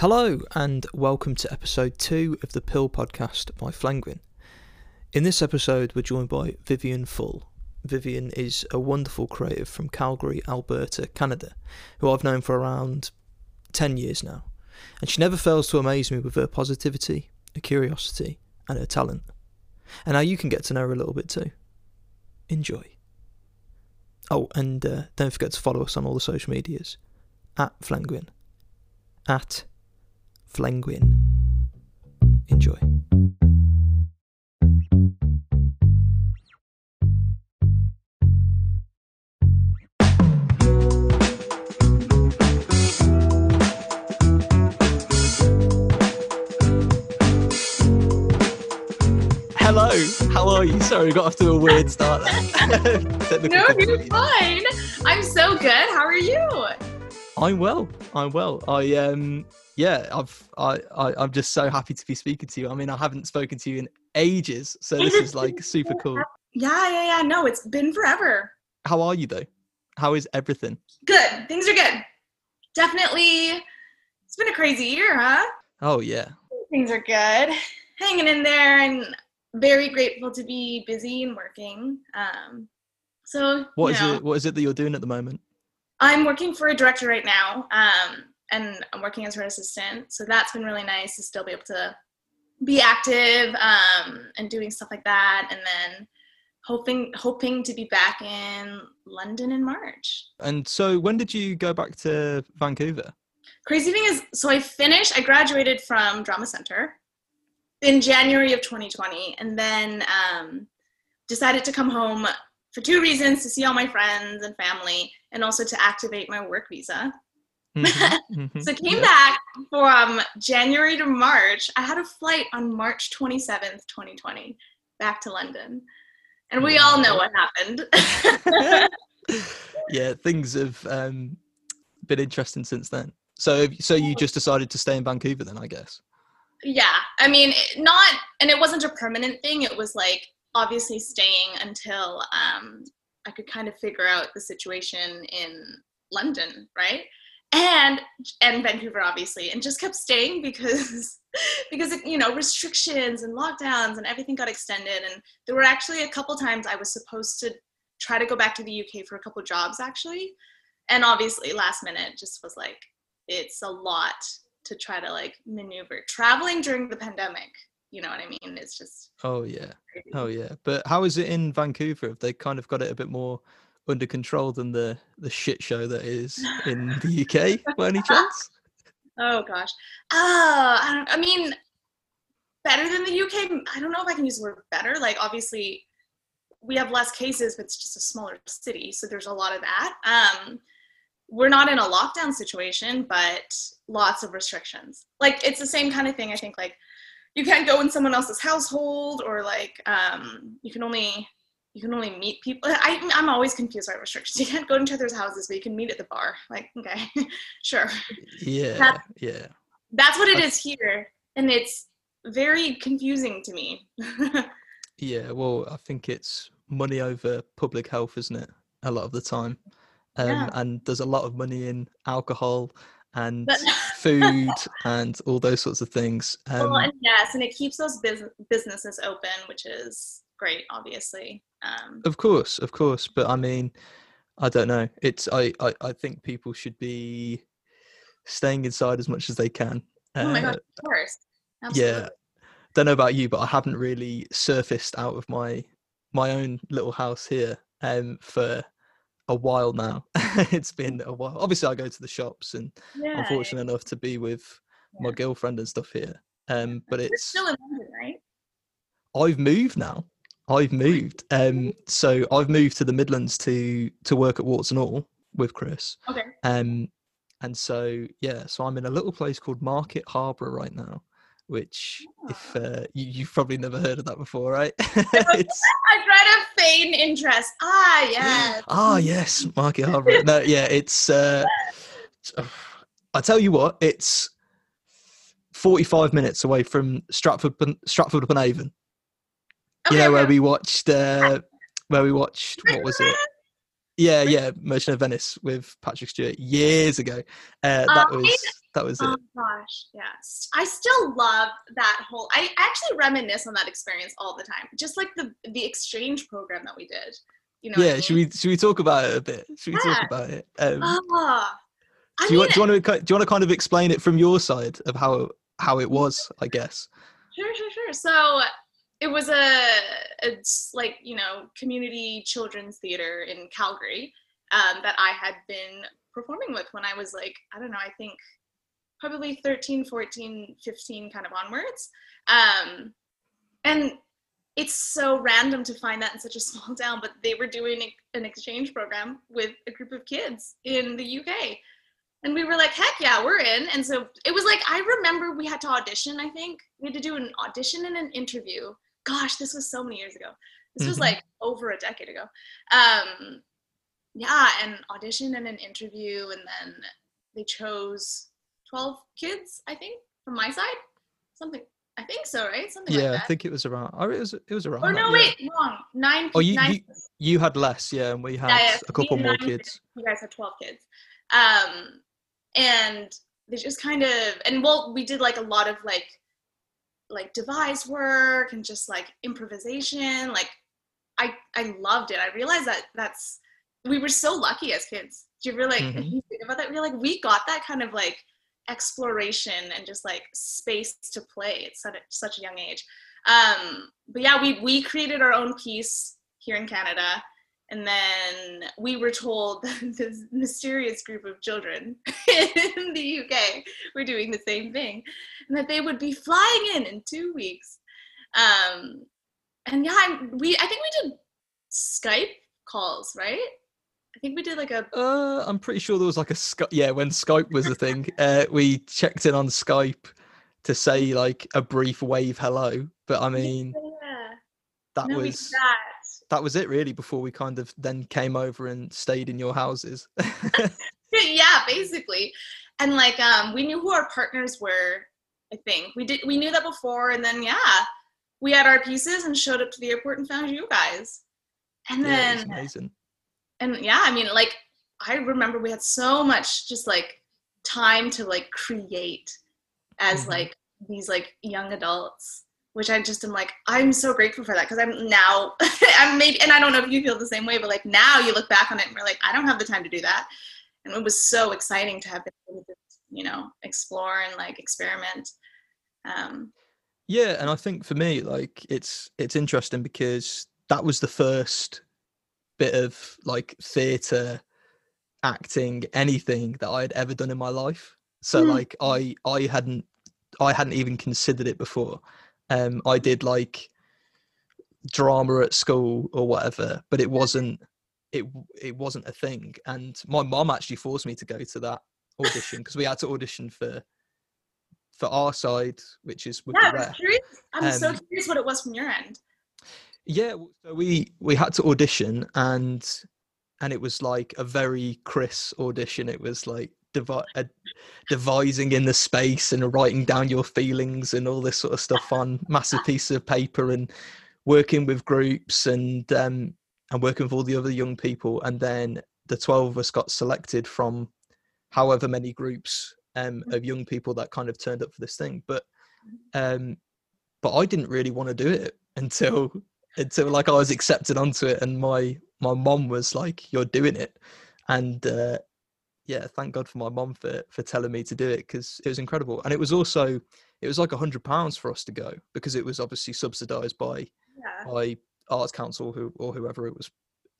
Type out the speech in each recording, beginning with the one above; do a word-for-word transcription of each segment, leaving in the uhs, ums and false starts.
Hello and welcome to episode two of the Pill Podcast by Flenguin. In this episode we're joined by Vivian Full. Vivian is a wonderful creative from Calgary, Alberta, Canada, who I've known for around ten years now, and she never fails to amaze me with her positivity, her curiosity and her talent, and how you can get to know her a little bit too. Enjoy. Oh, and uh, don't forget to follow us on all the social medias, at Flenguin, at Flenguin. Enjoy. Hello, how are you? Sorry, we got off to a weird start. No, you're fine. I'm so good. How are you? I'm well. I'm well. I um yeah, I've I, I I'm just so happy to be speaking to you. I mean, I haven't spoken to you in ages, so this is like super cool. Yeah, yeah, yeah. No, it's been forever. How are you though? How is everything? Good. Things are good. Definitely. It's been a crazy year, huh? Oh yeah. Things are good. Hanging in there, and very grateful to be busy and working. Um, so what is it? What is it that you're doing at the moment? I'm working for a director right now, um, and I'm working as her assistant. So that's been really nice to still be able to be active um, and doing stuff like that. And then hoping hoping to be back in London in March. And so when did you go back to Vancouver? Crazy thing is, so I finished, I graduated from Drama Centre in January of twenty twenty, and then um, decided to come home for two reasons: to see all my friends and family, and also to activate my work visa. Mm-hmm, mm-hmm. So came yeah. back from January to March. I had a flight on March twenty-seventh, twenty twenty, back to London. And we wow. all know what happened. Yeah, things have um, been interesting since then. So, so you just decided to stay in Vancouver then, I guess? Yeah, I mean, not, and it wasn't a permanent thing. It was like, obviously staying until um, I could kind of figure out the situation in London, right? And and Vancouver, obviously, and just kept staying because, because it, you know, restrictions and lockdowns and everything got extended. And there were actually a couple times I was supposed to try to go back to the U K for a couple jobs, actually. And obviously last minute just was like, it's a lot to try to like maneuver traveling during the pandemic. You know what I mean? It's just... Oh, yeah. Crazy. Oh, yeah. But how is it in Vancouver? Have they kind of got it a bit more under control than the, the shit show that is in the U K, by any chance? Oh, gosh. Oh, I, don't, I mean, better than the U K? I don't know if I can use the word better. Like, obviously, we have less cases, but it's just a smaller city, so there's a lot of that. Um, we're not in a lockdown situation, but lots of restrictions. Like, it's the same kind of thing, I think, like, you can't go in someone else's household, or like um, you can only you can only meet people. I, I'm always confused by restrictions. You can't go to each other's houses, but you can meet at the bar. Like, okay, sure. Yeah, that's, yeah. That's what it is here, and it's very confusing to me. Yeah, well, I think it's money over public health, isn't it? A lot of the time, um, yeah. And there's a lot of money in alcohol and food and all those sorts of things. Um, well, and yes, and it keeps those bus- businesses open, which is great, obviously. Um, of course, of course. But I mean, I don't know. It's I, I, I think people should be staying inside as much as they can. Uh, oh my God, of course. Absolutely. Yeah. Don't know about you, but I haven't really surfaced out of my my own little house here um, for a while now. It's been a while. Obviously I go to the shops, and yeah, I'm fortunate enough to be with yeah. my girlfriend and stuff here, um but it's... You're still in London, right? I've moved now. I've moved um so I've moved to the Midlands to to work at Warts and All with Chris. Okay. Um and so yeah, so I'm in a little place called Market Harbour right now, which oh. if uh, you, you've probably never heard of that before, right? It's... I've read a faint interest. Ah, yeah. Ah, yes, Market Harbour. No, yeah, it's, uh, I tell you what, it's forty-five minutes away from Stratford, Stratford upon Avon. Okay, yeah, where okay. we watched, uh, where we watched, what was it? Yeah, yeah, Merchant of Venice with Patrick Stewart years ago. Uh, that uh, was that was oh it. Oh gosh, yes, I still love that whole. I actually reminisce on that experience all the time, just like the the exchange program that we did. You know. Yeah, I mean? should we should we talk about it a bit? Should we yeah. talk about it? Um, oh, do you mean, want do you want to do you want to kind of explain it from your side of how how it was? I guess. Sure, sure, sure. So. It was a, it's like, you know, community children's theater in Calgary um, that I had been performing with when I was like, I don't know, I think probably thirteen, fourteen, fifteen kind of onwards. Um, and it's so random to find that in such a small town, but they were doing an exchange program with a group of kids in the U K. And we were like, heck yeah, we're in. And so it was like, I remember we had to audition, I think. We had to do an audition and an interview. Gosh, this was so many years ago. This mm-hmm. was like over a decade ago. Um, yeah, an audition and an interview. And then they chose twelve kids, I think, from my side. Something, I think so, right? Something yeah, like that. Yeah, I think it was around. Or it was, it was around. Or no, that, wait, yeah. wrong. Nine. Oh, you, nine you, you had less, yeah. And we had yeah, yeah, so a couple more kids. You guys had twelve kids. Um, and they just kind of, and well, we did like a lot of like, like devised work and just like improvisation. Like I, I loved it. I realized that that's, we were so lucky as kids. Do you ever like mm-hmm. think about that? We're like, we got that kind of like exploration and just like space to play at such a, such a young age. Um, but yeah, we, we created our own piece here in Canada. And then we were told that this mysterious group of children in the U K were doing the same thing and that they would be flying in in two weeks. Um, and yeah, we I think we did Skype calls, right? I think we did like a... Uh, I'm pretty sure there was like a Skype. Yeah, when Skype was a thing, uh, we checked in on Skype to say like a brief wave hello. But I mean, yeah. that no, was... That was it really before we kind of then came over and stayed in your houses. Yeah, basically. And like, um, we knew who our partners were, I think. We did, we knew that before. And then, yeah, we had our pieces and showed up to the airport and found you guys. And then, yeah, it was amazing. And yeah, I mean, like, I remember we had so much just like time to like create as mm-hmm. like these like young adults. Which I just am like, I'm so grateful for that because I'm now, I'm maybe, and I don't know if you feel the same way, but like now you look back on it and we're like, I don't have the time to do that. And it was so exciting to have been able to, you know, explore and like experiment. Um, yeah. And I think for me, like it's, it's interesting because that was the first bit of like theatre, acting, anything that I had ever done in my life. So mm-hmm. like I, I hadn't, I hadn't even considered it before. Um, I did like drama at school or whatever, but it wasn't, it, it wasn't a thing. And my mom actually forced me to go to that audition because we had to audition for, for our side, which is, would yeah, be rare. I'm um, so curious what it was from your end. Yeah. So we, we had to audition and, and it was like a very crisp audition. It was like, Devi- uh, devising in the space and writing down your feelings and all this sort of stuff on massive pieces of paper and working with groups and um and working with all the other young people. And then the twelve of us got selected from however many groups um of young people that kind of turned up for this thing. But um but I didn't really want to do it until until like I was accepted onto it and my my mom was like, you're doing it. And uh yeah, thank God for my mom for for telling me to do it because it was incredible. And it was also, it was like a hundred pounds for us to go because it was obviously subsidised by yeah. by Arts Council who, or whoever it was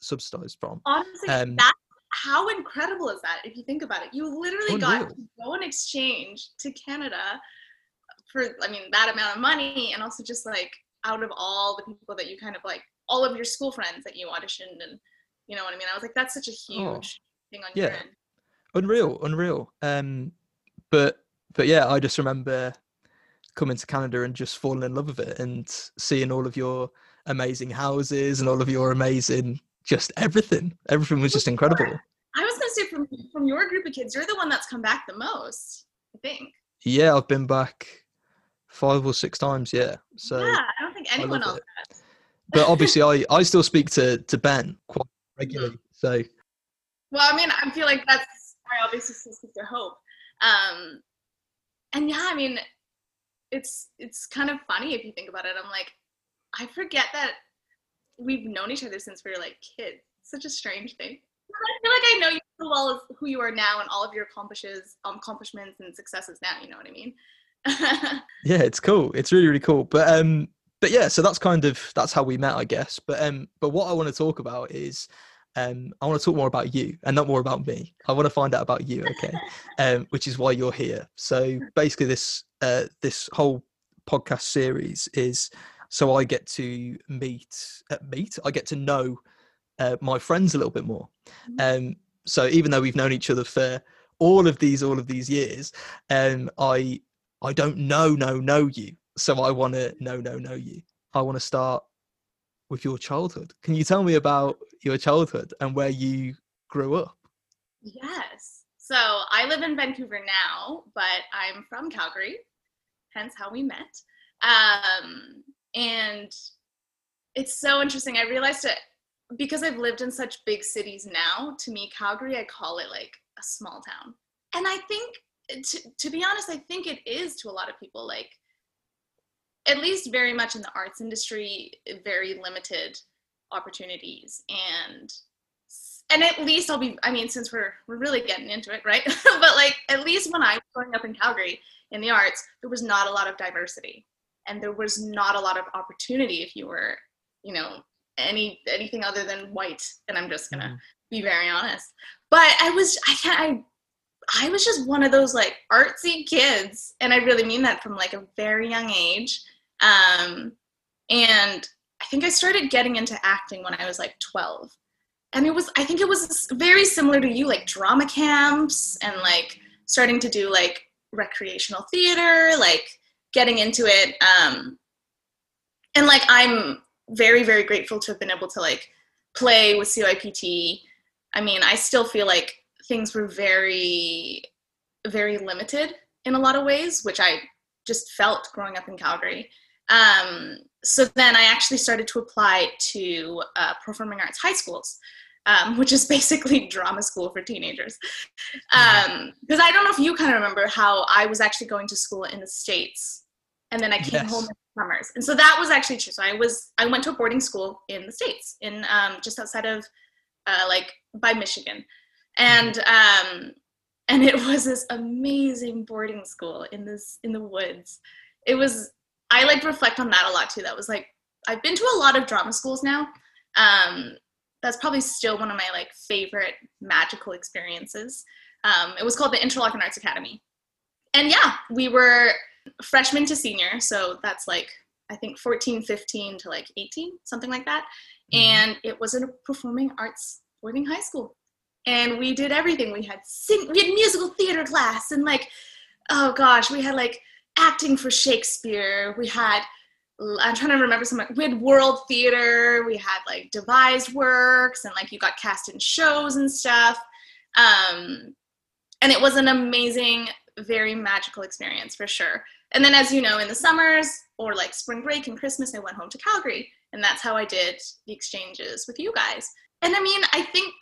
subsidised from. Honestly, um, that, how incredible is that if you think about it? You literally unreal. Got to go and exchange to Canada for, I mean, that amount of money and also just like out of all the people that you kind of like, all of your school friends that you auditioned and you know what I mean? I was like, that's such a huge oh, thing on yeah. your end. Unreal, unreal. Um, but but yeah, I just remember coming to Canada and just falling in love with it and seeing all of your amazing houses and all of your amazing, just everything. Everything was just incredible. I was going to say from from your group of kids, you're the one that's come back the most, I think. Yeah, I've been back five or six times. Yeah. So yeah, I don't think anyone else has. But obviously, I I still speak to to Ben quite regularly, so. Well, I mean, I feel like that's where I'll be supposed to hope. Um, and yeah, I mean, it's it's kind of funny if you think about it. I'm like, I forget that we've known each other since we were like kids. It's such a strange thing. I feel like I know you so well as who you are now and all of your accomplishes, um, accomplishments and successes now, you know what I mean? Yeah, it's cool. It's really, really cool. But um, but yeah, so that's kind of, that's how we met, I guess. But um, but what I want to talk about is, um, I want to talk more about you and not more about me. I want to find out about you, okay? um, which is why you're here. So basically this, uh, this whole podcast series is, so I get to meet, uh, meet, I get to know Uh, my friends a little bit more. Um, so even though we've known each other for all of these, all of these years, um, I, I don't know, no, know you. So I want to know, no, know you. I want to start with your childhood. Can you tell me about your childhood and where you grew up? Yes. So I live in Vancouver now, but I'm from Calgary, hence how we met. Um, and it's so interesting. I realized that because I've lived in such big cities now, to me, Calgary, I call it like a small town. And I think, to, to be honest, I think it is to a lot of people, like, at least very much in the arts industry, very limited opportunities. And, and at least I'll be, I mean, since we're, we're really getting into it, right? But like, at least when I was growing up in Calgary in the arts, there was not a lot of diversity and there was not a lot of opportunity if you were, you know, any anything other than white, and I'm just gonna mm. be very honest. But I was I can't I I was just one of those like artsy kids, and I really mean that, from like a very young age. Um, and I think I started getting into acting when I was like twelve, and it was I think it was very similar to you, like drama camps and like starting to do like recreational theater, like getting into it. Um, and like I'm very, very grateful to have been able to like play with C Y P T. I mean, I still feel like things were very, very limited in a lot of ways, which I just felt growing up in Calgary. Um, so then I actually started to apply to uh, performing arts high schools, um, which is basically drama school for teenagers. Um, because I don't know if you kind of remember how I was actually going to school in the States, and then I came yes. home summers. And so that was actually true. So I was, I went to a boarding school in the States, in um, just outside of uh, like by Michigan. And, um, and it was this amazing boarding school in this, in the woods. It was, I like reflect on that a lot too. That was like, I've been to a lot of drama schools now. Um, that's probably still one of my like favorite magical experiences. Um, it was called the Interlochen Arts Academy. And yeah, we were freshman to senior, so that's like I think fourteen, fifteen to like eighteen, something like that. And it was a performing arts boarding high school, and we did everything. We had sing, we had musical theater class, and like, oh gosh, we had like acting for Shakespeare. We had, I'm trying to remember some. We had world theater. We had like devised works, and like you got cast in shows and stuff. Um, and it was an amazing, very magical experience for sure. And then, as you know, in the summers or like spring break and Christmas, I went home to Calgary, and that's how I did the exchanges with you guys. And I mean, I think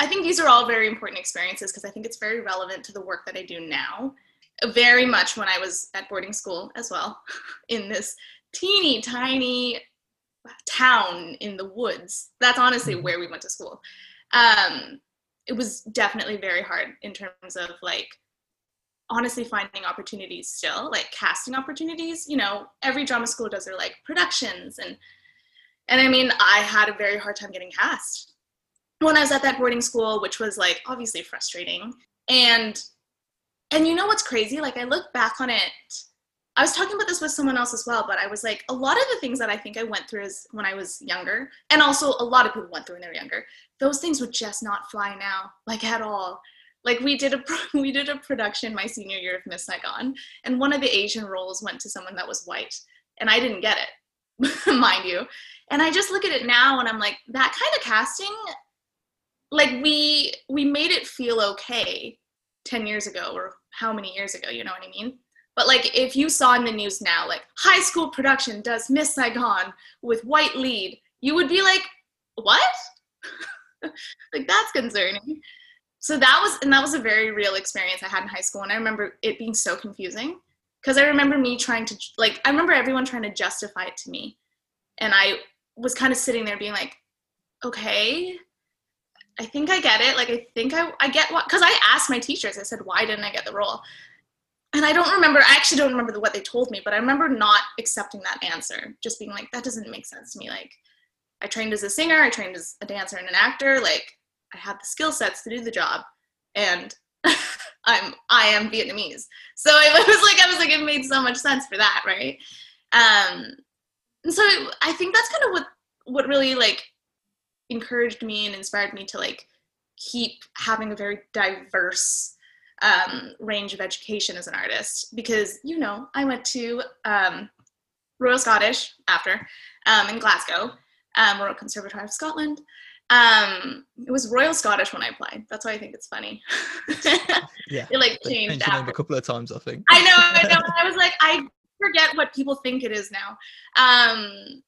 I think these are all very important experiences because I think it's very relevant to the work that I do now. Very much when I was at boarding school as well, in this teeny tiny town in the woods. That's honestly where we went to school. Um, it was definitely very hard in terms of like, honestly finding opportunities still, like casting opportunities. You know, every drama school does their like productions, and and I mean, I had a very hard time getting cast when I was at that boarding school, which was like obviously frustrating. And and you know what's crazy, like I look back on it, I was talking about this with someone else as well, but I was like, a lot of the things that I think I went through is when I was younger, and also a lot of people went through when they were younger, those things would just not fly now, like at all. Like we did a we did a production my senior year of Miss Saigon, and one of the Asian roles went to someone that was white, and I didn't get it, mind you. And I just look at it now, and I'm like, that kind of casting, like we we made it feel okay ten years ago, or how many years ago, you know what I mean? But like if you saw in the news now, like high school production does Miss Saigon with white lead, you would be like, what? Like that's concerning. So that was, and that was a very real experience I had in high school. And I remember it being so confusing because I remember me trying to, like, I remember everyone trying to justify it to me. And I was kind of sitting there being like, okay, I think I get it. Like, I think I, I get what, because I asked my teachers, I said, why didn't I get the role? And I don't remember, I actually don't remember what they told me, but I remember not accepting that answer, just being like, that doesn't make sense to me. Like, I trained as a singer, I trained as a dancer and an actor, like, I have the skill sets to do the job, and I'm, I am Vietnamese. So it was like, I was like, it made so much sense for that, right? Um, and so it, I think that's kind of what, what really, like, encouraged me and inspired me to, like, keep having a very diverse um, range of education as an artist, because, you know, I went to um, Royal Scottish after, um, in Glasgow, um, Royal Conservatory of Scotland. Um, it was Royal Scottish when I applied. That's why I think it's funny. Yeah, it like changed after. A couple of times, I think. I know, I know. I was like, I forget what people think it is now. Um,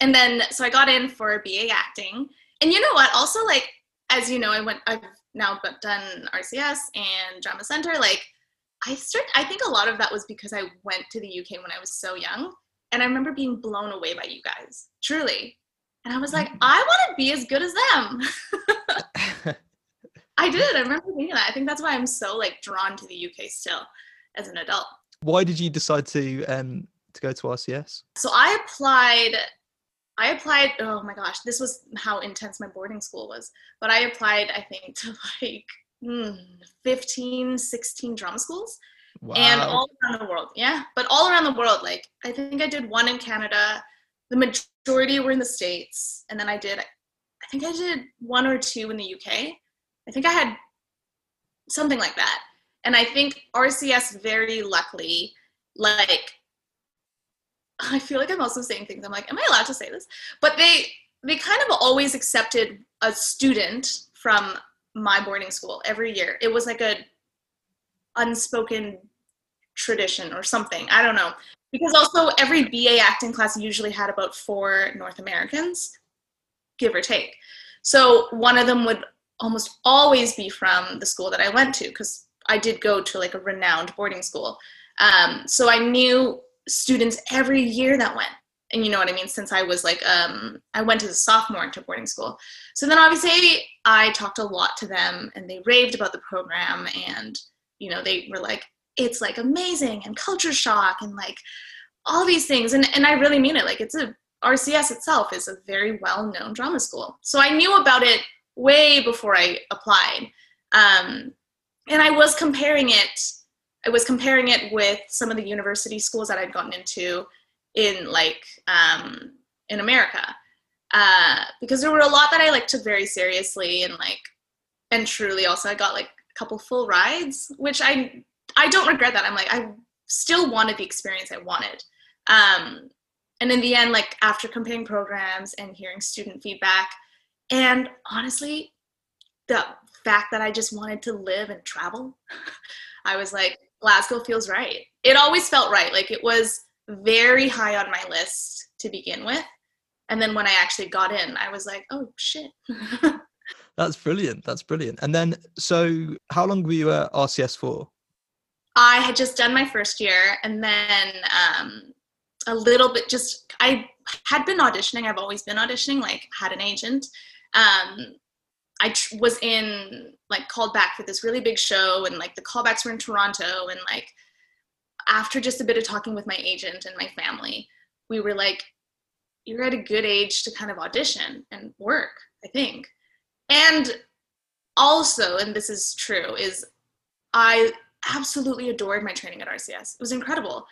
and then, so I got in for B A acting, and you know what? Also, like, as you know, I went. I've now done R C S and Drama Centre. Like, I started. I think a lot of that was because I went to the U K when I was so young, and I remember being blown away by you guys. Truly. And I was like, I want to be as good as them. I did. I remember thinking that. I think that's why I'm so, like, drawn to the U K still as an adult. Why did you decide to um, to go to R C S? So I applied. I applied. Oh my gosh, this was how intense my boarding school was. But I applied, I think, to like mm, fifteen, sixteen drama schools, wow. And all around the world. Yeah, but all around the world. Like, I think I did one in Canada. The majority were in the States, and then I did, I think I did one or two in the U K. I think I had something like that. And I think R C S very luckily, like, I feel like I'm also saying things, I'm like, am I allowed to say this? But they, they kind of always accepted a student from my boarding school every year. It was like a unspoken tradition or something, I don't know. Because also every B A acting class usually had about four North Americans, give or take. So one of them would almost always be from the school that I went to, because I did go to like a renowned boarding school. Um, so I knew students every year that went. And you know what I mean? Since I was like, um, I went as a sophomore into boarding school. So then obviously I talked a lot to them and they raved about the program and, you know, they were like, it's like amazing and culture shock and like all these things. And, and I really mean it. Like it's a, R C S itself is a very well-known drama school. So I knew about it way before I applied. Um, and I was comparing it, I was comparing it with some of the university schools that I'd gotten into in like, um, in America. Uh, because there were a lot that I like took very seriously and like, and truly also I got like a couple full rides, which I, I don't regret that. I'm like, I still wanted the experience I wanted. Um, and in the end, like after comparing programs and hearing student feedback, and honestly, the fact that I just wanted to live and travel, I was like, Glasgow feels right. It always felt right. Like it was very high on my list to begin with. And then when I actually got in, I was like, oh shit. That's brilliant. That's brilliant. And then, so how long were you at R C S for? I had just done my first year and then um, a little bit just, I had been auditioning. I've always been auditioning, like had an agent. Um, I tr- was in like called back for this really big show and like the callbacks were in Toronto. And like, after just a bit of talking with my agent and my family, we were like, you're at a good age to kind of audition and work, I think. And also, and this is true, is I, absolutely adored my training at R C S. It was incredible.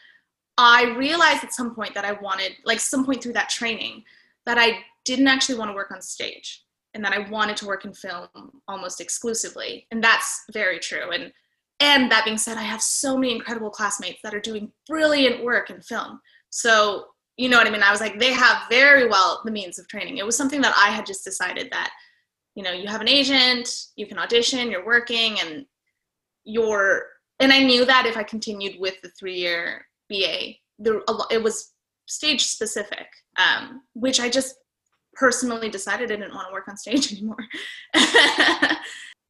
I realized at some point that I wanted, like some point through that training, that I didn't actually want to work on stage and that I wanted to work in film almost exclusively. And that's very true. And and that being said, I have so many incredible classmates that are doing brilliant work in film. So, you know what I mean? I was like, they have very well the means of training. It was something that I had just decided that, you know, you have an agent, you can audition, you're working and you're, and I knew that if I continued with the three-year B A, there, it was stage specific, um, which I just personally decided I didn't want to work on stage anymore.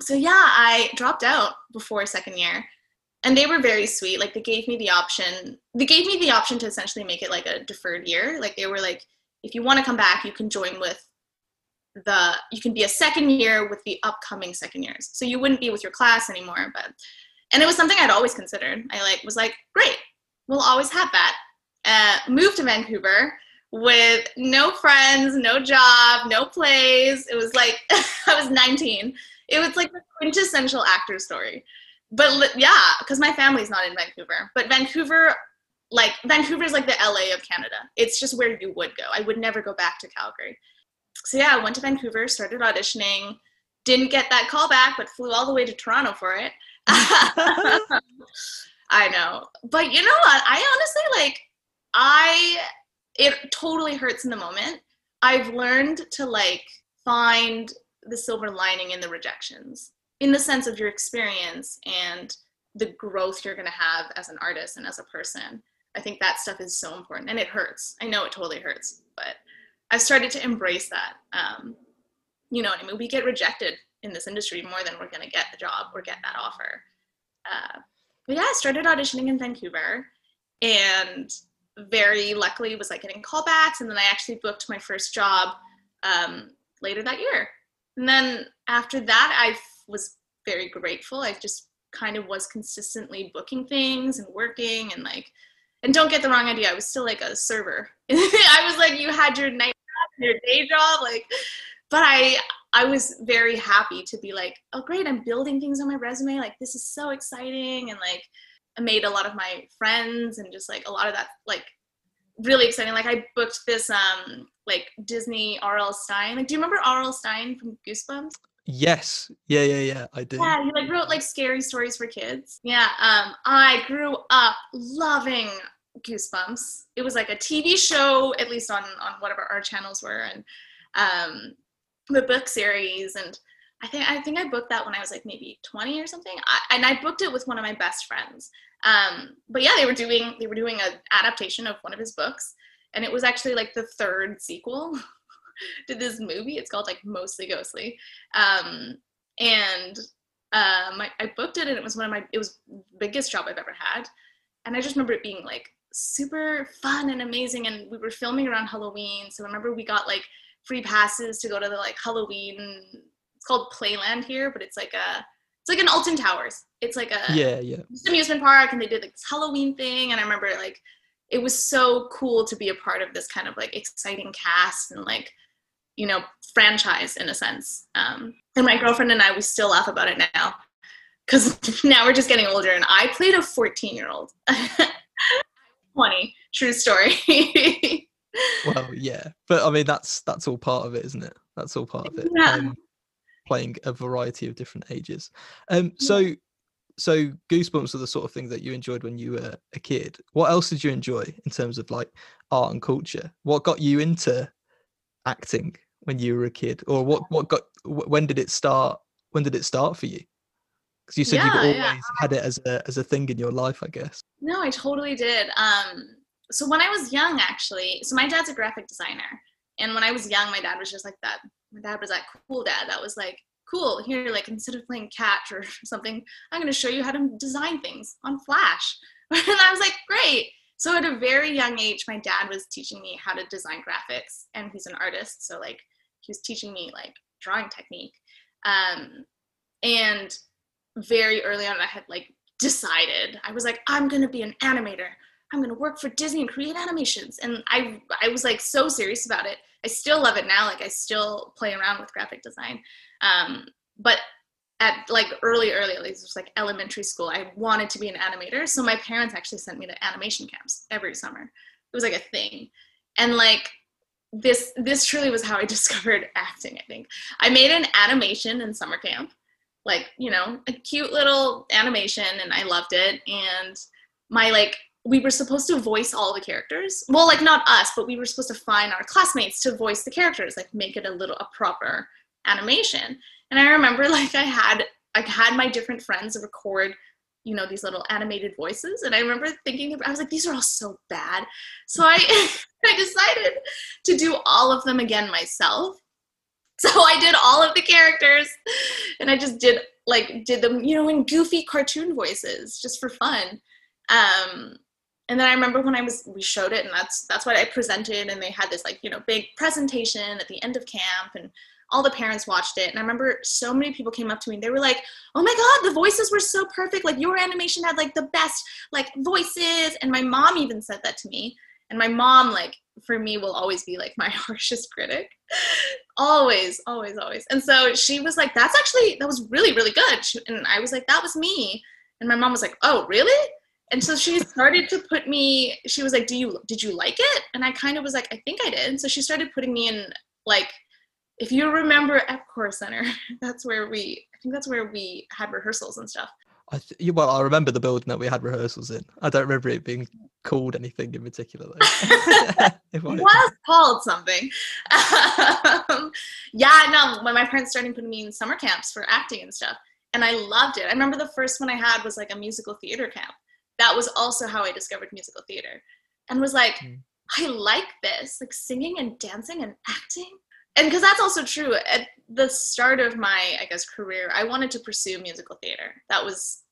so yeah, I dropped out before second year, and they were very sweet. Like, they gave me the option, they gave me the option to essentially make it like a deferred year. Like, they were like, if you want to come back, you can join with the, you can be a second year with the upcoming second years. So you wouldn't be with your class anymore, but, and it was something I'd always considered. I like, was like, great, we'll always have that. Uh, moved to Vancouver with no friends, no job, no plays. It was like, I was nineteen. It was like the quintessential actor story. But yeah, because my family's not in Vancouver, but Vancouver, like Vancouver is like the L A of Canada. It's just where you would go. I would never go back to Calgary. So yeah, I went to Vancouver, started auditioning, didn't get that call back, but flew all the way to Toronto for it. I know. But you know what? I honestly, like, I, it totally hurts in the moment. I've learned to like find the silver lining in the rejections, in the sense of your experience and the growth you're going to have as an artist and as a person. I think that stuff is so important, and it hurts. I know it totally hurts, but I've started to embrace that. Um, you know what I mean? We get rejected in this industry more than we're going to get the job or get that offer. Uh, but yeah, I started auditioning in Vancouver, and very luckily was like getting callbacks. And then I actually booked my first job um, later that year. And then after that, I was very grateful. I just kind of was consistently booking things and working, and like, and don't get the wrong idea, I was still like a server. I was like, you had your night job, your day job, like, but I, I was very happy to be like, oh great, I'm building things on my resume. Like, this is so exciting. And like, I made a lot of my friends, and just like a lot of that, like, really exciting. Like, I booked this, um, like Disney R L Stine. Like, do you remember R L Stine from Goosebumps? Yes. Yeah, yeah, yeah. I do. Yeah, he like wrote like scary stories for kids. Yeah. Um, I grew up loving Goosebumps. It was like a T V show, at least on, on whatever our channels were, and um, the book series. And I think, I think I booked that when I was like maybe twenty or something. I, and I booked it with one of my best friends. Um, but yeah, they were doing, they were doing an adaptation of one of his books, and it was actually like the third sequel to this movie. It's called like Mostly Ghostly. Um, and um, I, I booked it, and it was one of my, it was biggest job I've ever had. And I just remember it being like super fun and amazing. And we were filming around Halloween. So I remember we got like free passes to go to the like Halloween, it's called Playland here, but it's like a, it's like an Alton Towers. It's like a yeah, yeah. amusement park, and they did like this Halloween thing. And I remember like, it was so cool to be a part of this kind of like exciting cast and like, you know, franchise in a sense. Um, and my girlfriend and I, we still laugh about it now, because now we're just getting older. And I played a fourteen year old, twenty, true story. Well, yeah, but I mean, that's, that's all part of it, isn't it? That's all part of it. Yeah. Um, playing a variety of different ages. Um, so, so Goosebumps are the sort of thing that you enjoyed when you were a kid. What else did you enjoy in terms of like art and culture? What got you into acting when you were a kid, or what what got when did it start when did it start for you? Because you said yeah, you've always yeah. had it as a as a thing in your life, I guess. No, I totally did. Um so when I was young, actually, so my dad's a graphic designer, and when I was young, my dad was just like that my dad was that cool dad that was like, cool, here, like, instead of playing catch or something, I'm going to show you how to design things on Flash. And I was like, great. So at a very young age, my dad was teaching me how to design graphics, and he's an artist. So like, he was teaching me like drawing technique. Um, and very early on, I had like decided, I was like, I'm going to be an animator. I'm going to work for Disney and create animations. And I, I was like so serious about it. I still love it now. Like, I still play around with graphic design. Um, but at like early, early, like, it was like elementary school, I wanted to be an animator. So my parents actually sent me to animation camps every summer. It was like a thing. And like this, this truly was how I discovered acting, I think. I made an animation in summer camp, like, you know, a cute little animation, and I loved it. And my like, we were supposed to voice all the characters. Well, like not us, but we were supposed to find our classmates to voice the characters, like make it a little, a proper animation. And I remember like I had, I had my different friends record, you know, these little animated voices. And I remember thinking, I was like, these are all so bad. So I, I decided to do all of them again myself. So I did all of the characters, and I just did like did them, you know, in goofy cartoon voices just for fun. Um, and then I remember when I was, we showed it, and that's that's what I presented, and they had this like, you know, big presentation at the end of camp, and all the parents watched it. And I remember so many people came up to me and they were like, oh my God, the voices were so perfect. Like your animation had like the best like voices. And my mom even said that to me. And my mom, like, for me will always be like my harshest critic. Always, always, always. And so she was like, that's actually, that was really, really good. She, and I was like, that was me. And my mom was like, oh, really? And so she started to put me, she was like, do you, did you like it? And I kind of was like, I think I did. And so she started putting me in like, if you remember Epcor Centre, that's where we, I think that's where we had rehearsals and stuff. I th- well, I remember the building that we had rehearsals in. I don't remember it being called anything in particular, though. It was called something. Um, yeah, no, when my parents started putting me in summer camps for acting and stuff, and I loved it. I remember the first one I had was like a musical theater camp. That was also how I discovered musical theater, and was like, mm. I like this, like singing and dancing and acting. And because that's also true, at the start of my, I guess, career, I wanted to pursue musical theater. That was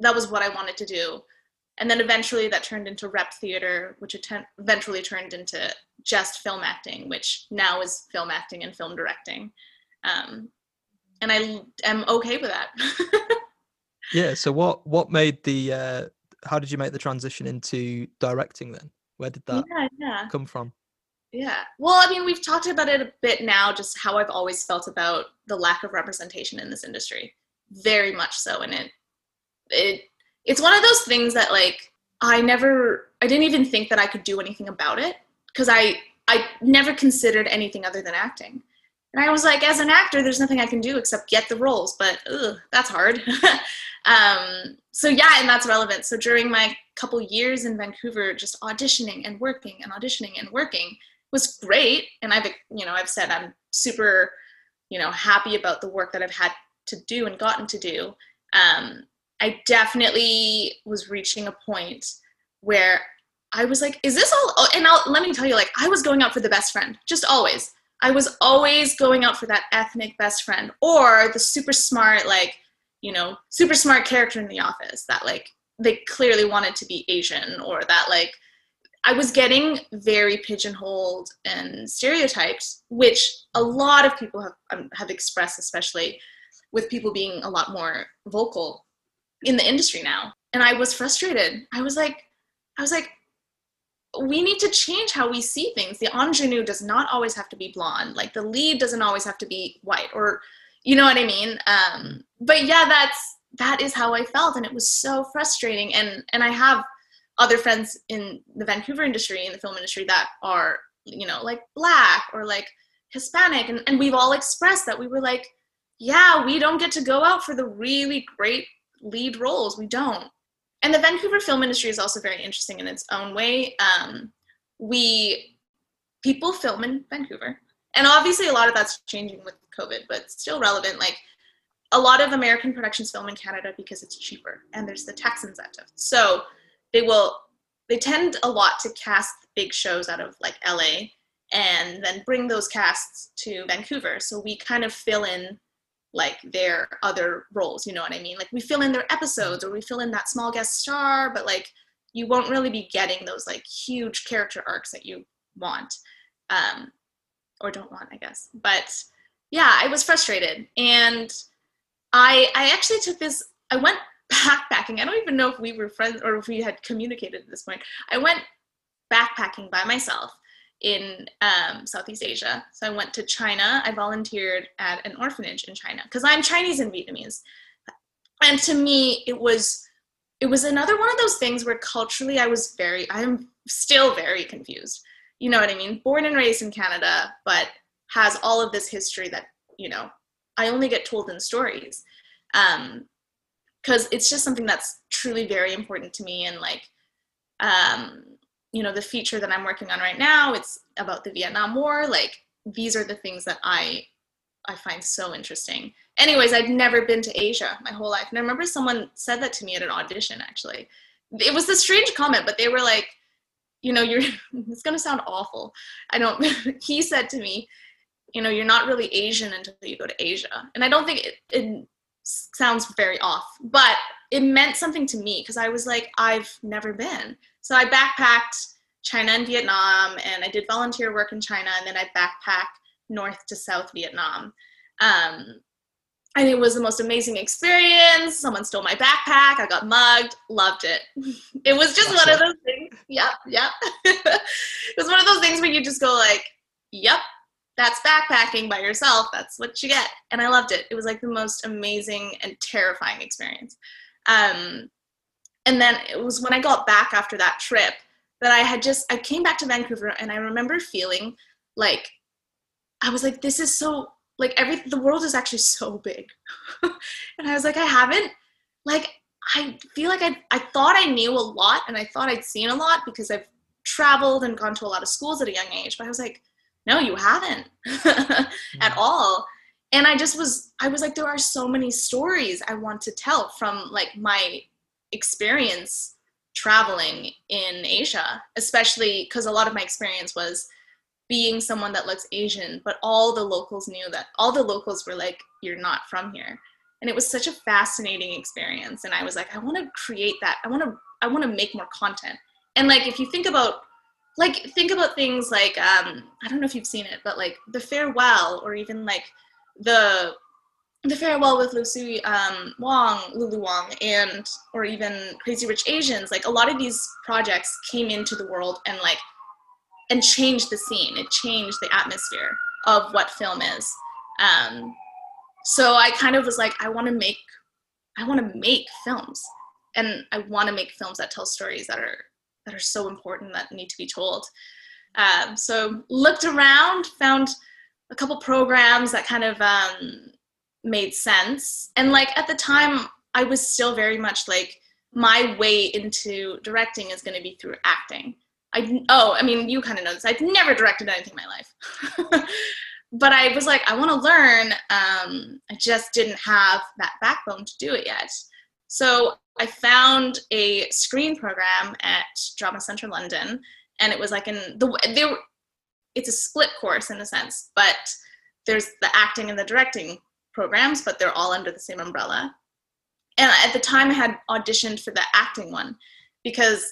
that was what I wanted to do. And then eventually that turned into rep theater, which eventually turned into just film acting, which now is film acting and film directing. Um, and I am okay with that. Yeah, so what, what made the, uh, how did you make the transition into directing then? Where did that yeah, yeah. come from? Yeah. Well, I mean, we've talked about it a bit now, just how I've always felt about the lack of representation in this industry. Very much so. And it, it, it's one of those things that like, I never, I didn't even think that I could do anything about it, because I, I never considered anything other than acting. And I was like, as an actor, there's nothing I can do except get the roles, but ugh, that's hard. um, so yeah, and that's relevant. So during my couple years in Vancouver, just auditioning and working and auditioning and working, was great. And I've, you know, I've said I'm super, you know, happy about the work that I've had to do and gotten to do. Um, I definitely was reaching a point where I was like, is this all? And I'll, let me tell you, like, I was going out for the best friend, just always. I was always going out for that ethnic best friend, or the super smart, like, you know, super smart character in The Office that like, they clearly wanted to be Asian, or that like, I was getting very pigeonholed and stereotyped, which a lot of people have um, have expressed, especially with people being a lot more vocal in the industry now. And I was frustrated. I was like, I was like, we need to change how we see things. The ingenue does not always have to be blonde. Like the lead doesn't always have to be white, or you know what I mean? Um, but yeah, that's, that is how I felt. And it was so frustrating. And, and I have other friends in the Vancouver industry, in the film industry, that are, you know, like Black or like Hispanic. And, and we've all expressed that we were like, yeah, we don't get to go out for the really great lead roles. We don't. And the Vancouver film industry is also very interesting in its own way. Um, we, people film in Vancouver. And obviously a lot of that's changing with COVID, but still relevant. Like a lot of American productions film in Canada because it's cheaper and there's the tax incentive. So They will, they tend a lot to cast big shows out of like L A and then bring those casts to Vancouver. So we kind of fill in like their other roles, you know what I mean? Like we fill in their episodes, or we fill in that small guest star, but like you won't really be getting those like huge character arcs that you want um, or don't want, I guess. But yeah, I was frustrated. And I, I actually took this, I went backpacking. I don't even know if we were friends or if we had communicated at this point. I went backpacking by myself in um, Southeast Asia. So I went to China. I volunteered at an orphanage in China because I'm Chinese and Vietnamese. And to me, it was, it was another one of those things where culturally I was very, I'm still very confused. You know what I mean? Born and raised in Canada, but has all of this history that, you know, I only get told in stories. Um, Because it's just something that's truly very important to me. And like, um, you know, the feature that I'm working on right now, it's about the Vietnam War. Like, these are the things that I I find so interesting. Anyways, I'd never been to Asia my whole life. And I remember someone said that to me at an audition, actually. It was a strange comment, but they were like, you know, you're, it's gonna sound awful. I don't, he said to me, you know, you're not really Asian until you go to Asia. And I don't think it, it sounds very off, but it meant something to me because I was like, I've never been. So I backpacked China and Vietnam, and I did volunteer work in China, and then I backpacked north to south Vietnam. Um, and it was the most amazing experience. Someone stole my backpack. I got mugged. Loved it. It was just That's one it. of those things. Yep, yep. It was one of those things where you just go like, yep, that's backpacking by yourself. That's what you get. And I loved it. It was like the most amazing and terrifying experience. Um, and then it was when I got back after that trip that I had just, I came back to Vancouver, and I remember feeling like, I was like, this is so, like, every, the world is actually so big. And I was like, I haven't, like, I feel like I, I thought I knew a lot, and I thought I'd seen a lot because I've traveled and gone to a lot of schools at a young age. But I was like, no, you haven't at all. And I just was, I was like, there are so many stories I want to tell from like my experience traveling in Asia, especially because a lot of my experience was being someone that looks Asian, but all the locals knew that, all the locals were like, you're not from here. And it was such a fascinating experience. And I was like, I want to create that. I want to, I want to make more content. And like, if you think about, like, think about things like, um, I don't know if you've seen it, but like The Farewell, or even like the, the Farewell with Lucy um, Wong, Lulu Wong, and, or even Crazy Rich Asians. Like, a lot of these projects came into the world and like, and changed the scene. It changed the atmosphere of what film is. Um, so I kind of was like, I want to make, I want to make films, and I want to make films that tell stories that are, that are so important, that need to be told. Um, so looked around, found a couple programs that kind of um, made sense. And like, at the time, I was still very much like, my way into directing is going to be through acting. I, oh, I mean, you kind of know this. I've never directed anything in my life. But I was like, I want to learn. Um, I just didn't have that backbone to do it yet. So I found a screen program at Drama Centre London, and it was like in the, they were, it's a split course in a sense, but there's the acting and the directing programs, but they're all under the same umbrella. And at the time, I had auditioned for the acting one because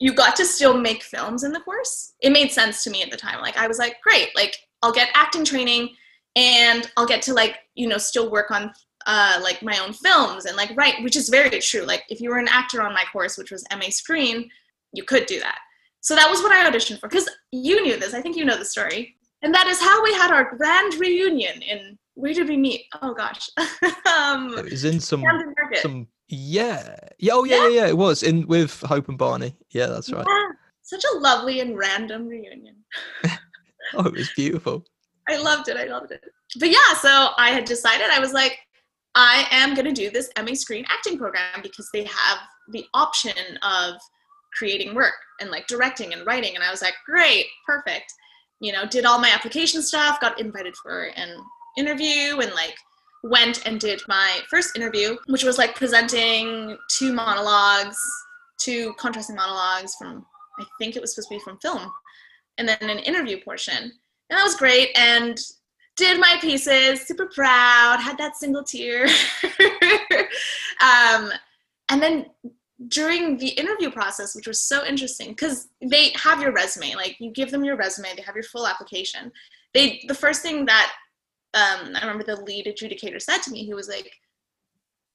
you got to still make films in the course. It made sense to me at the time. Like, I was like, great, like, I'll get acting training, and I'll get to, like, you know, still work on uh, like my own films and like write, which is very true. Like, if you were an actor on my course, which was M A Screen, you could do that. So that was what I auditioned for, because you knew this. I think you know the story. And that is how we had our grand reunion in, where did we meet? Oh gosh. um, it was in some, some, yeah. yeah. Oh yeah, yeah, yeah, yeah. It was in with Hope and Barney. Yeah, that's right. Yeah. Such a lovely and random reunion. Oh, it was beautiful. I loved it. I loved it. But yeah, so I had decided, I was like, I am going to do this M A Screen acting program because they have the option of creating work and like directing and writing. And I was like, great, perfect. You know, did all my application stuff, got invited for an interview, and like went and did my first interview, which was like presenting two monologues, two contrasting monologues from, I think it was supposed to be from film, and then an interview portion. And that was great. And did my pieces, super proud, had that single tear. um, and then during the interview process, which was so interesting, because they have your resume, like you give them your resume, they have your full application. They, the first thing that um, I remember the lead adjudicator said to me, he was like,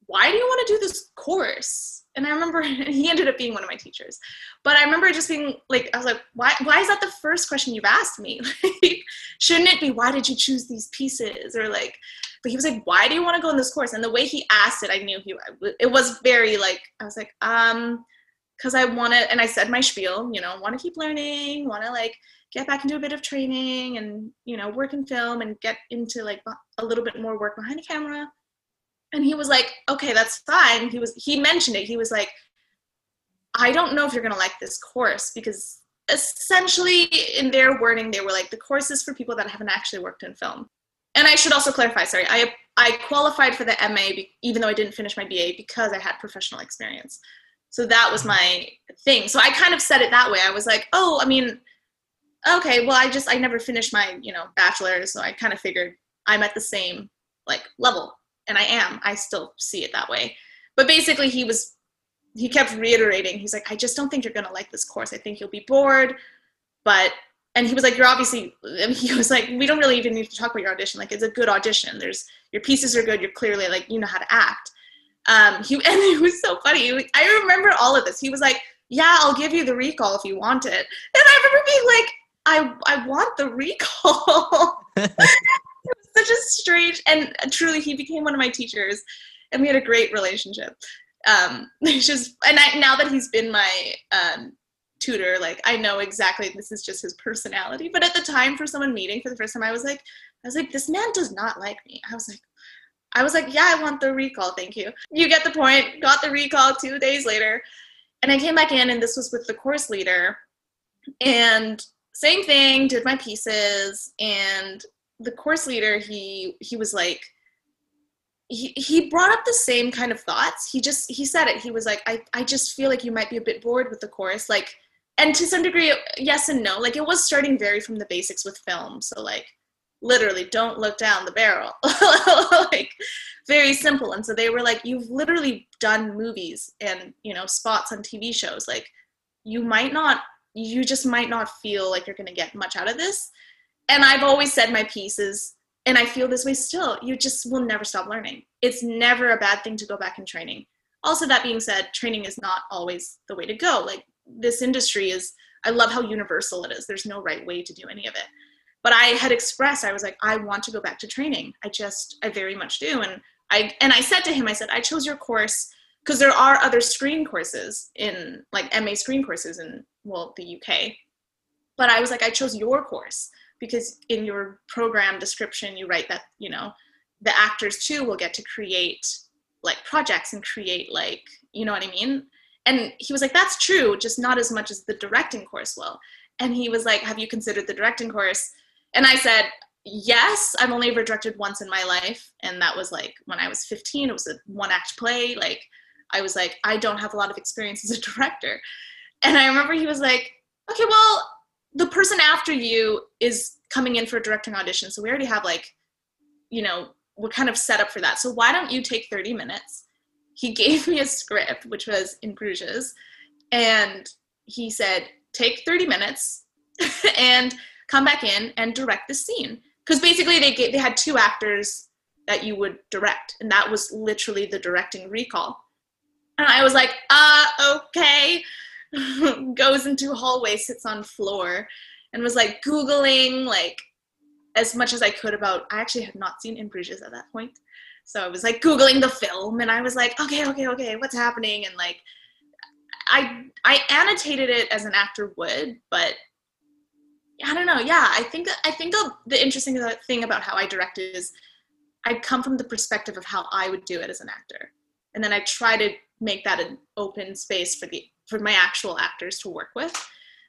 why do you want to do this course? And I remember he ended up being one of my teachers, but I remember just being like, I was like, why, why is that the first question you've asked me? Like, shouldn't it be, why did you choose these pieces? Or like, but he was like, why do you want to go in this course? And the way he asked it, I knew he, it was very like, I was like, um, cause I want to, and I said my spiel, you know, want to keep learning, want to like get back into a bit of training and, you know, work in film and get into like a little bit more work behind the camera. And he was like, okay, that's fine. He was, he mentioned it. He was like, I don't know if you're going to like this course, because essentially in their wording, they were like, the course is for people that haven't actually worked in film. And I should also clarify, sorry, I, I qualified for the M A, even though I didn't finish my B A, because I had professional experience. So that was my thing. So I kind of said it that way. I was like, oh, I mean, okay, well, I just, I never finished my, you know, bachelor's, so I kind of figured I'm at the same, like, level, and I am. I still see it that way. But basically, he was, he kept reiterating, he's like, I just don't think you're going to like this course. I think you'll be bored, but, and he was like, you're obviously, he was like, we don't really even need to talk about your audition. Like, it's a good audition. There's, your pieces are good. You're clearly, like, you know how to act. Um, he, and it was so funny. I remember all of this. He was like, yeah, I'll give you the recall if you want it. And I remember being like, I, I want the recall. It was such a strange, and truly he became one of my teachers and we had a great relationship. Um, it's just, and I, now that he's been my um, tutor, like I know exactly, this is just his personality. But at the time for someone meeting for the first time, I was like, I was like, this man does not like me. I was like, I was like, yeah, I want the recall. Thank you. You get the point. Got the recall two days later. And I came back in and this was with the course leader, and same thing, did my pieces, and the course leader, he he was like, he, he brought up the same kind of thoughts. He just, he said it, he was like, I, I just feel like you might be a bit bored with the course, like, and to some degree, yes and no, like it was starting very from the basics with film, so like, literally, don't look down the barrel, like, very simple, and so they were like, you've literally done movies and, you know, spots on T V shows, like, you might not, you just might not feel like you're going to get much out of this. And I've always said my pieces, and I feel this way still, you just will never stop learning. It's never a bad thing to go back in training. Also, that being said, training is not always the way to go. Like, this industry is, I love how universal it is. There's no right way to do any of it. But I had expressed, I was like, I want to go back to training. I just, I very much do. And I, and I said to him, I said, I chose your course because there are other screen courses in, like, M A Screen courses in, well, the U K. But I was like, I chose your course because in your program description, you write that, you know, the actors too will get to create, like, projects and create, like, you know what I mean? And he was like, that's true, just not as much as the directing course will. And he was like, have you considered the directing course? And I said, yes, I've only ever directed once in my life. And that was, like, when I was fifteen, it was a one act play, like, I was like, I don't have a lot of experience as a director. And I remember he was like, okay, well, the person after you is coming in for a directing audition. So we already have, like, you know, we're kind of set up for that. So why don't you take thirty minutes? He gave me a script, which was In Bruges. And he said, take thirty minutes and come back in and direct the scene. Because basically they get, they had two actors that you would direct. And that was literally the directing recall. And I was like, uh, okay, goes into hallway, sits on floor, and was like Googling, like, as much as I could about, I actually had not seen In Bruges at that point. So I was like Googling the film, and I was like, okay, okay, okay, what's happening? And like, I, I annotated it as an actor would, but I don't know. Yeah, I think, I think the interesting thing about how I directed is I'd come from the perspective of how I would do it as an actor. And then I try to make that an open space for the for my actual actors to work with.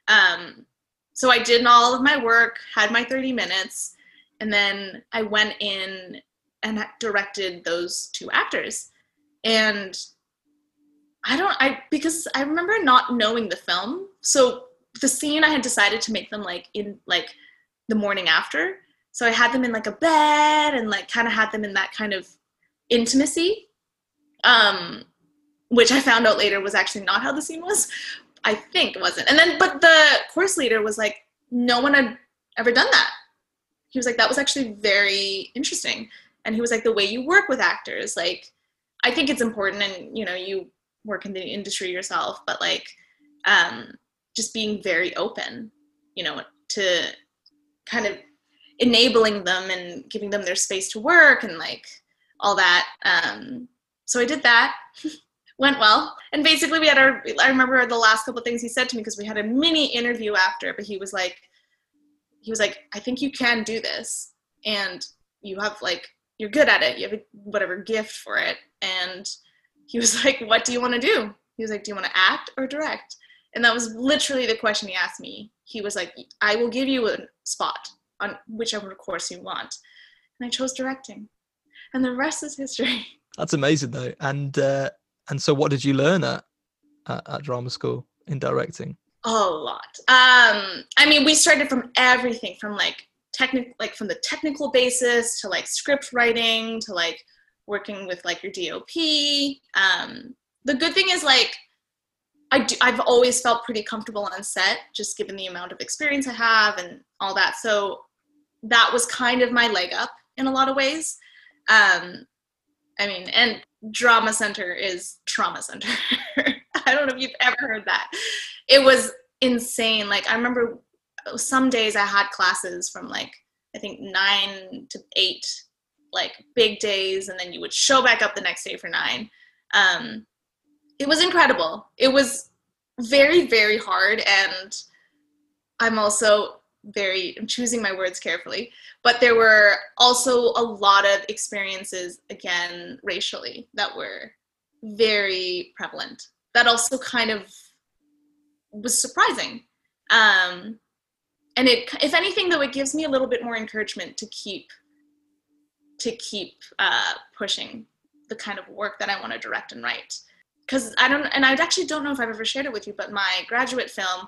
Um, so I did all of my work, had my thirty minutes, and then I went in and directed those two actors. And I don't, I because I remember not knowing the film. So the scene I had decided to make them like in like the morning after. So I had them in like a bed and like kind of had them in that kind of intimacy. Um, which I found out later was actually not how the scene was. I think it wasn't. And then, but the course leader was like, no one had ever done that. He was like, that was actually very interesting. And he was like, the way you work with actors, like, I think it's important, and you know, you work in the industry yourself, but like, um, just being very open, you know, to kind of enabling them and giving them their space to work and like all that. Um, So I did that, went well. And basically we had our, I remember the last couple of things he said to me because we had a mini interview after, but he was like, he was like, I think you can do this and you have like, you're good at it. You have a, whatever gift for it. And he was like, what do you want to do? He was like, do you want to act or direct? And that was literally the question he asked me. He was like, I will give you a spot on whichever course you want. And I chose directing. And the rest is history. That's amazing though. And uh, and so what did you learn at, at, at drama school in directing? A lot. Um, I mean, we started from everything from like technical, like from the technical basis to like script writing to like working with like your D O P. Um, the good thing is like, I do, I've always felt pretty comfortable on set, just given the amount of experience I have and all that. So that was kind of my leg up in a lot of ways. Um, I mean, and Drama Centre is Trauma Centre. I don't know if you've ever heard that. It was insane. Like, I remember some days I had classes from like, I think nine to eight, like big days. And then you would show back up the next day for nine. Um, it was incredible. It was very, very hard. And I'm also very, I'm choosing my words carefully, but there were also a lot of experiences, again, racially, that were very prevalent. That also kind of was surprising. Um, and it, if anything though, it gives me a little bit more encouragement to keep, to keep uh, pushing the kind of work that I want to direct and write. Cause I don't, and I actually don't know if I've ever shared it with you, but my graduate film,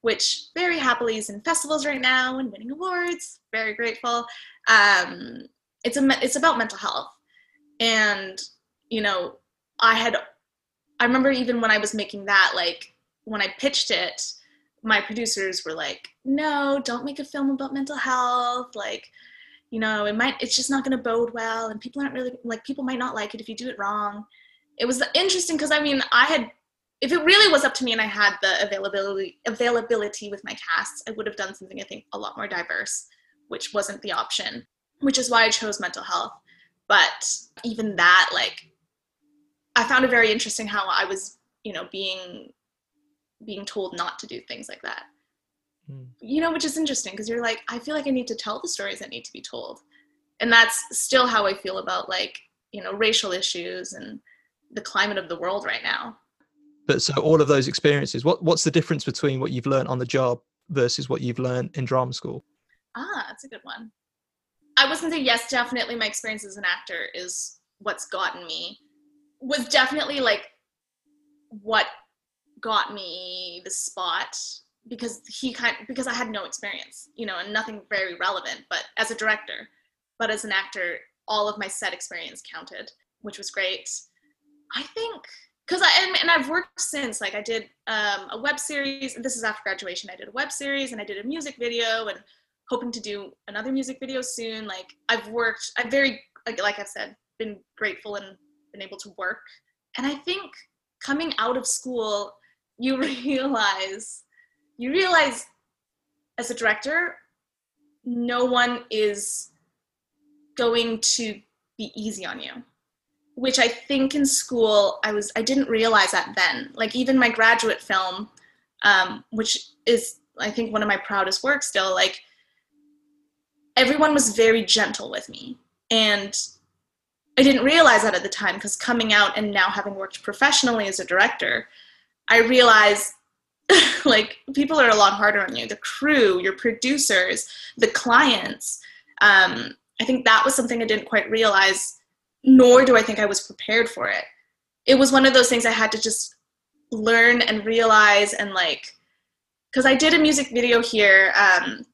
which very happily is in festivals right now and winning awards, very grateful. Um, it's, a, it's about mental health. And, you know, I had, I remember even when I was making that, like when I pitched it, my producers were like, no, don't make a film about mental health. Like, you know, it might, it's just not going to bode well. And people aren't really like, people might not like it if you do it wrong. It was interesting. Cause I mean, I had, if it really was up to me and I had the availability availability with my casts, I would have done something, I think, a lot more diverse, which wasn't the option, which is why I chose mental health. But even that, like, I found it very interesting how I was, you know, being, being told not to do things like that, mm. you know, which is interesting because you're like, I feel like I need to tell the stories that need to be told. And that's still how I feel about, like, you know, racial issues and the climate of the world right now. But so all of those experiences, what, what's the difference between what you've learned on the job versus what you've learned in drama school? Ah, that's a good one. I was going to say, yes, definitely my experience as an actor is what's gotten me. Was definitely like what got me the spot, because he kind of, because I had no experience, you know, and nothing very relevant, but as a director, but as an actor, all of my set experience counted, which was great. I think, cause I, and I've worked since, like I did um, a web series, and this is after graduation, I did a web series and I did a music video and hoping to do another music video soon. Like I've worked, I've very, like, like I've said, been grateful and been able to work. And I think coming out of school, you realize, you realize as a director, no one is going to be easy on you, which I think in school, I was, I didn't realize that then. Like even my graduate film, um, which is, I think, one of my proudest works still, like everyone was very gentle with me. And I didn't realize that at the time, because coming out and now having worked professionally as a director, I realize like people are a lot harder on you, the crew, your producers, the clients. Um, I think that was something I didn't quite realize, nor do I think I was prepared for it. It was one of those things I had to just learn and realize, and like, because I did a music video here um,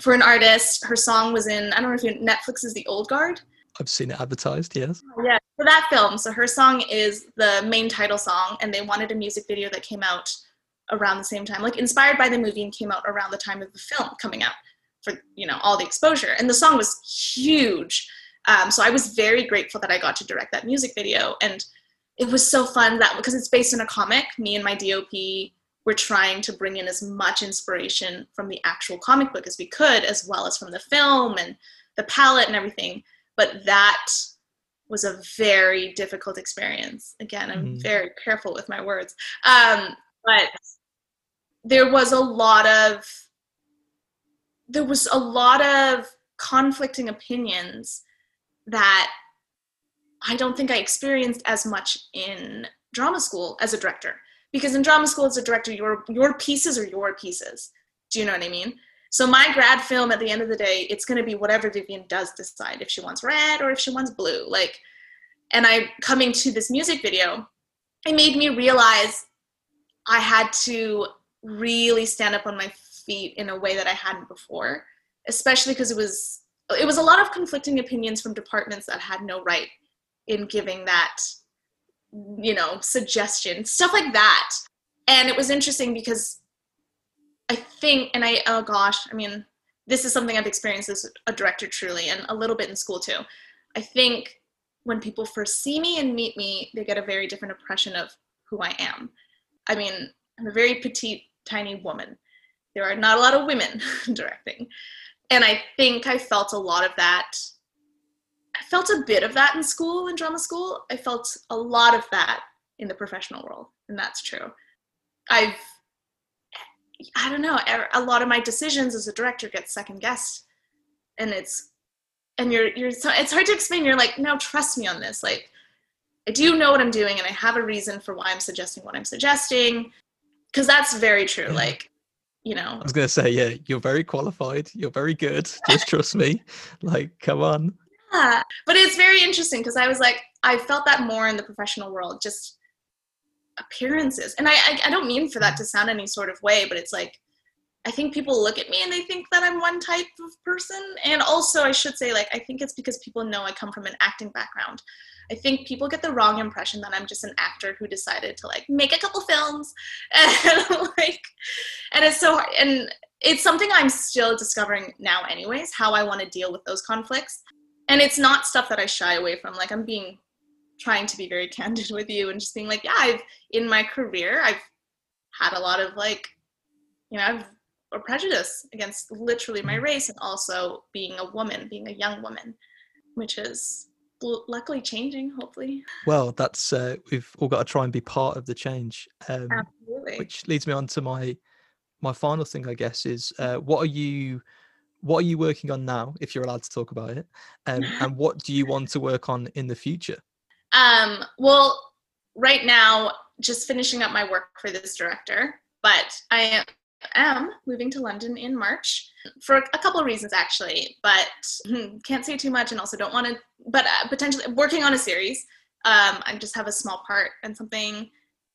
for an artist. Her song was in, I don't know if you know, Netflix's The Old Guard. I've seen it advertised, yes. Yeah, for that film. So her song is the main title song, and they wanted a music video that came out around the same time, like inspired by the movie and came out around the time of the film coming out for, you know, all the exposure. And the song was huge. Um, so I was very grateful that I got to direct that music video. And it was so fun that because it's based on a comic, me and my D O P were trying to bring in as much inspiration from the actual comic book as we could, as well as from the film and the palette and everything. But that was a very difficult experience. Again, I'm mm-hmm. very careful with my words. Um, but there was a lot of, there was a lot of conflicting opinions that I don't think I experienced as much in drama school as a director. Because in drama school as a director, your, your pieces are your pieces. Do you know what I mean? So my grad film, at the end of the day, it's going to be whatever Vivian does decide, if she wants red or if she wants blue. Like, and I, coming to this music video, it made me realize I had to really stand up on my feet in a way that I hadn't before, especially because it was it was a lot of conflicting opinions from departments that had no right in giving that, you know, suggestion, stuff like that. And it was interesting because I think, and I, oh gosh, I mean, this is something I've experienced as a director truly, and a little bit in school too. I think when people first see me and meet me, they get a very different impression of who I am. I mean, I'm a very petite, tiny woman. There are not a lot of women directing. And I think I felt a lot of that. I felt a bit of that in school, in drama school. I felt a lot of that in the professional world, and that's true. I've, I don't know, a lot of my decisions as a director get second guessed, and it's, and you're, you're, so it's hard to explain. You're like, no, trust me on this. Like, I do know what I'm doing, and I have a reason for why I'm suggesting what I'm suggesting, because that's very true. Yeah. Like, you know, I was going to say, yeah, you're very qualified. You're very good. Just trust me. Like, come on. Yeah. But it's very interesting because I was like, I felt that more in the professional world, just appearances. And I, I, I don't mean for that to sound any sort of way, but it's like, I think people look at me and they think that I'm one type of person. And also I should say, like, I think it's because people know I come from an acting background. I think people get the wrong impression that I'm just an actor who decided to like make a couple films and like, and it's so hard. And it's something I'm still discovering now anyways, how I want to deal with those conflicts. And it's not stuff that I shy away from. Like I'm being, trying to be very candid with you and just being like, yeah, I've, in my career, I've had a lot of like, you know, I've, or prejudice against literally my race and also being a woman, being a young woman, which is, luckily changing, hopefully. Well, that's uh, we've all got to try and be part of the change. Um, Absolutely. Which leads me on to my my final thing, I guess, is uh, what are you what are you working on now, if you're allowed to talk about it, um, and what do you want to work on in the future? Um, well, right now, just finishing up my work for this director, but I am moving to London in March for a couple of reasons, actually, but can't say too much and also don't want to, but uh, potentially working on a series. Um, I just have a small part and something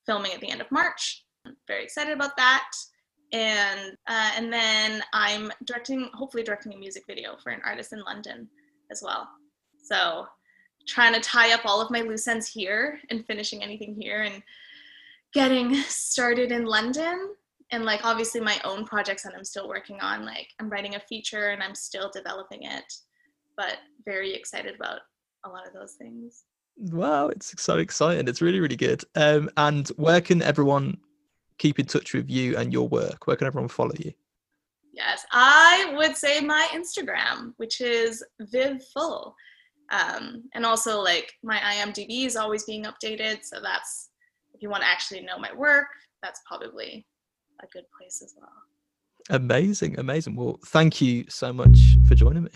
filming at the end of March. I'm very excited about that. And, uh, and then I'm directing, hopefully directing a music video for an artist in London as well. So trying to tie up all of my loose ends here and finishing anything here and getting started in London. And like, obviously my own projects that I'm still working on, like I'm writing a feature and I'm still developing it, but very excited about a lot of those things. Wow, it's so exciting. It's really, really good. Um, and where can everyone keep in touch with you and your work? Where can everyone follow you? Yes, I would say my Instagram, which is Viv Full. Um, and also like my I M D B is always being updated. So that's, if you want to actually know my work, that's probably a good place as well. Amazing, amazing. Well, thank you so much for joining me.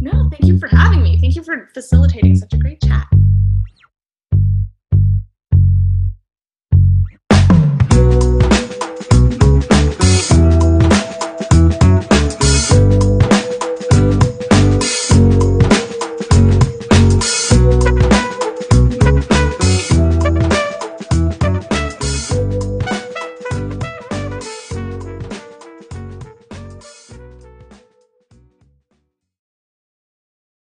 No, thank you for having me. Thank you for facilitating such a great chat.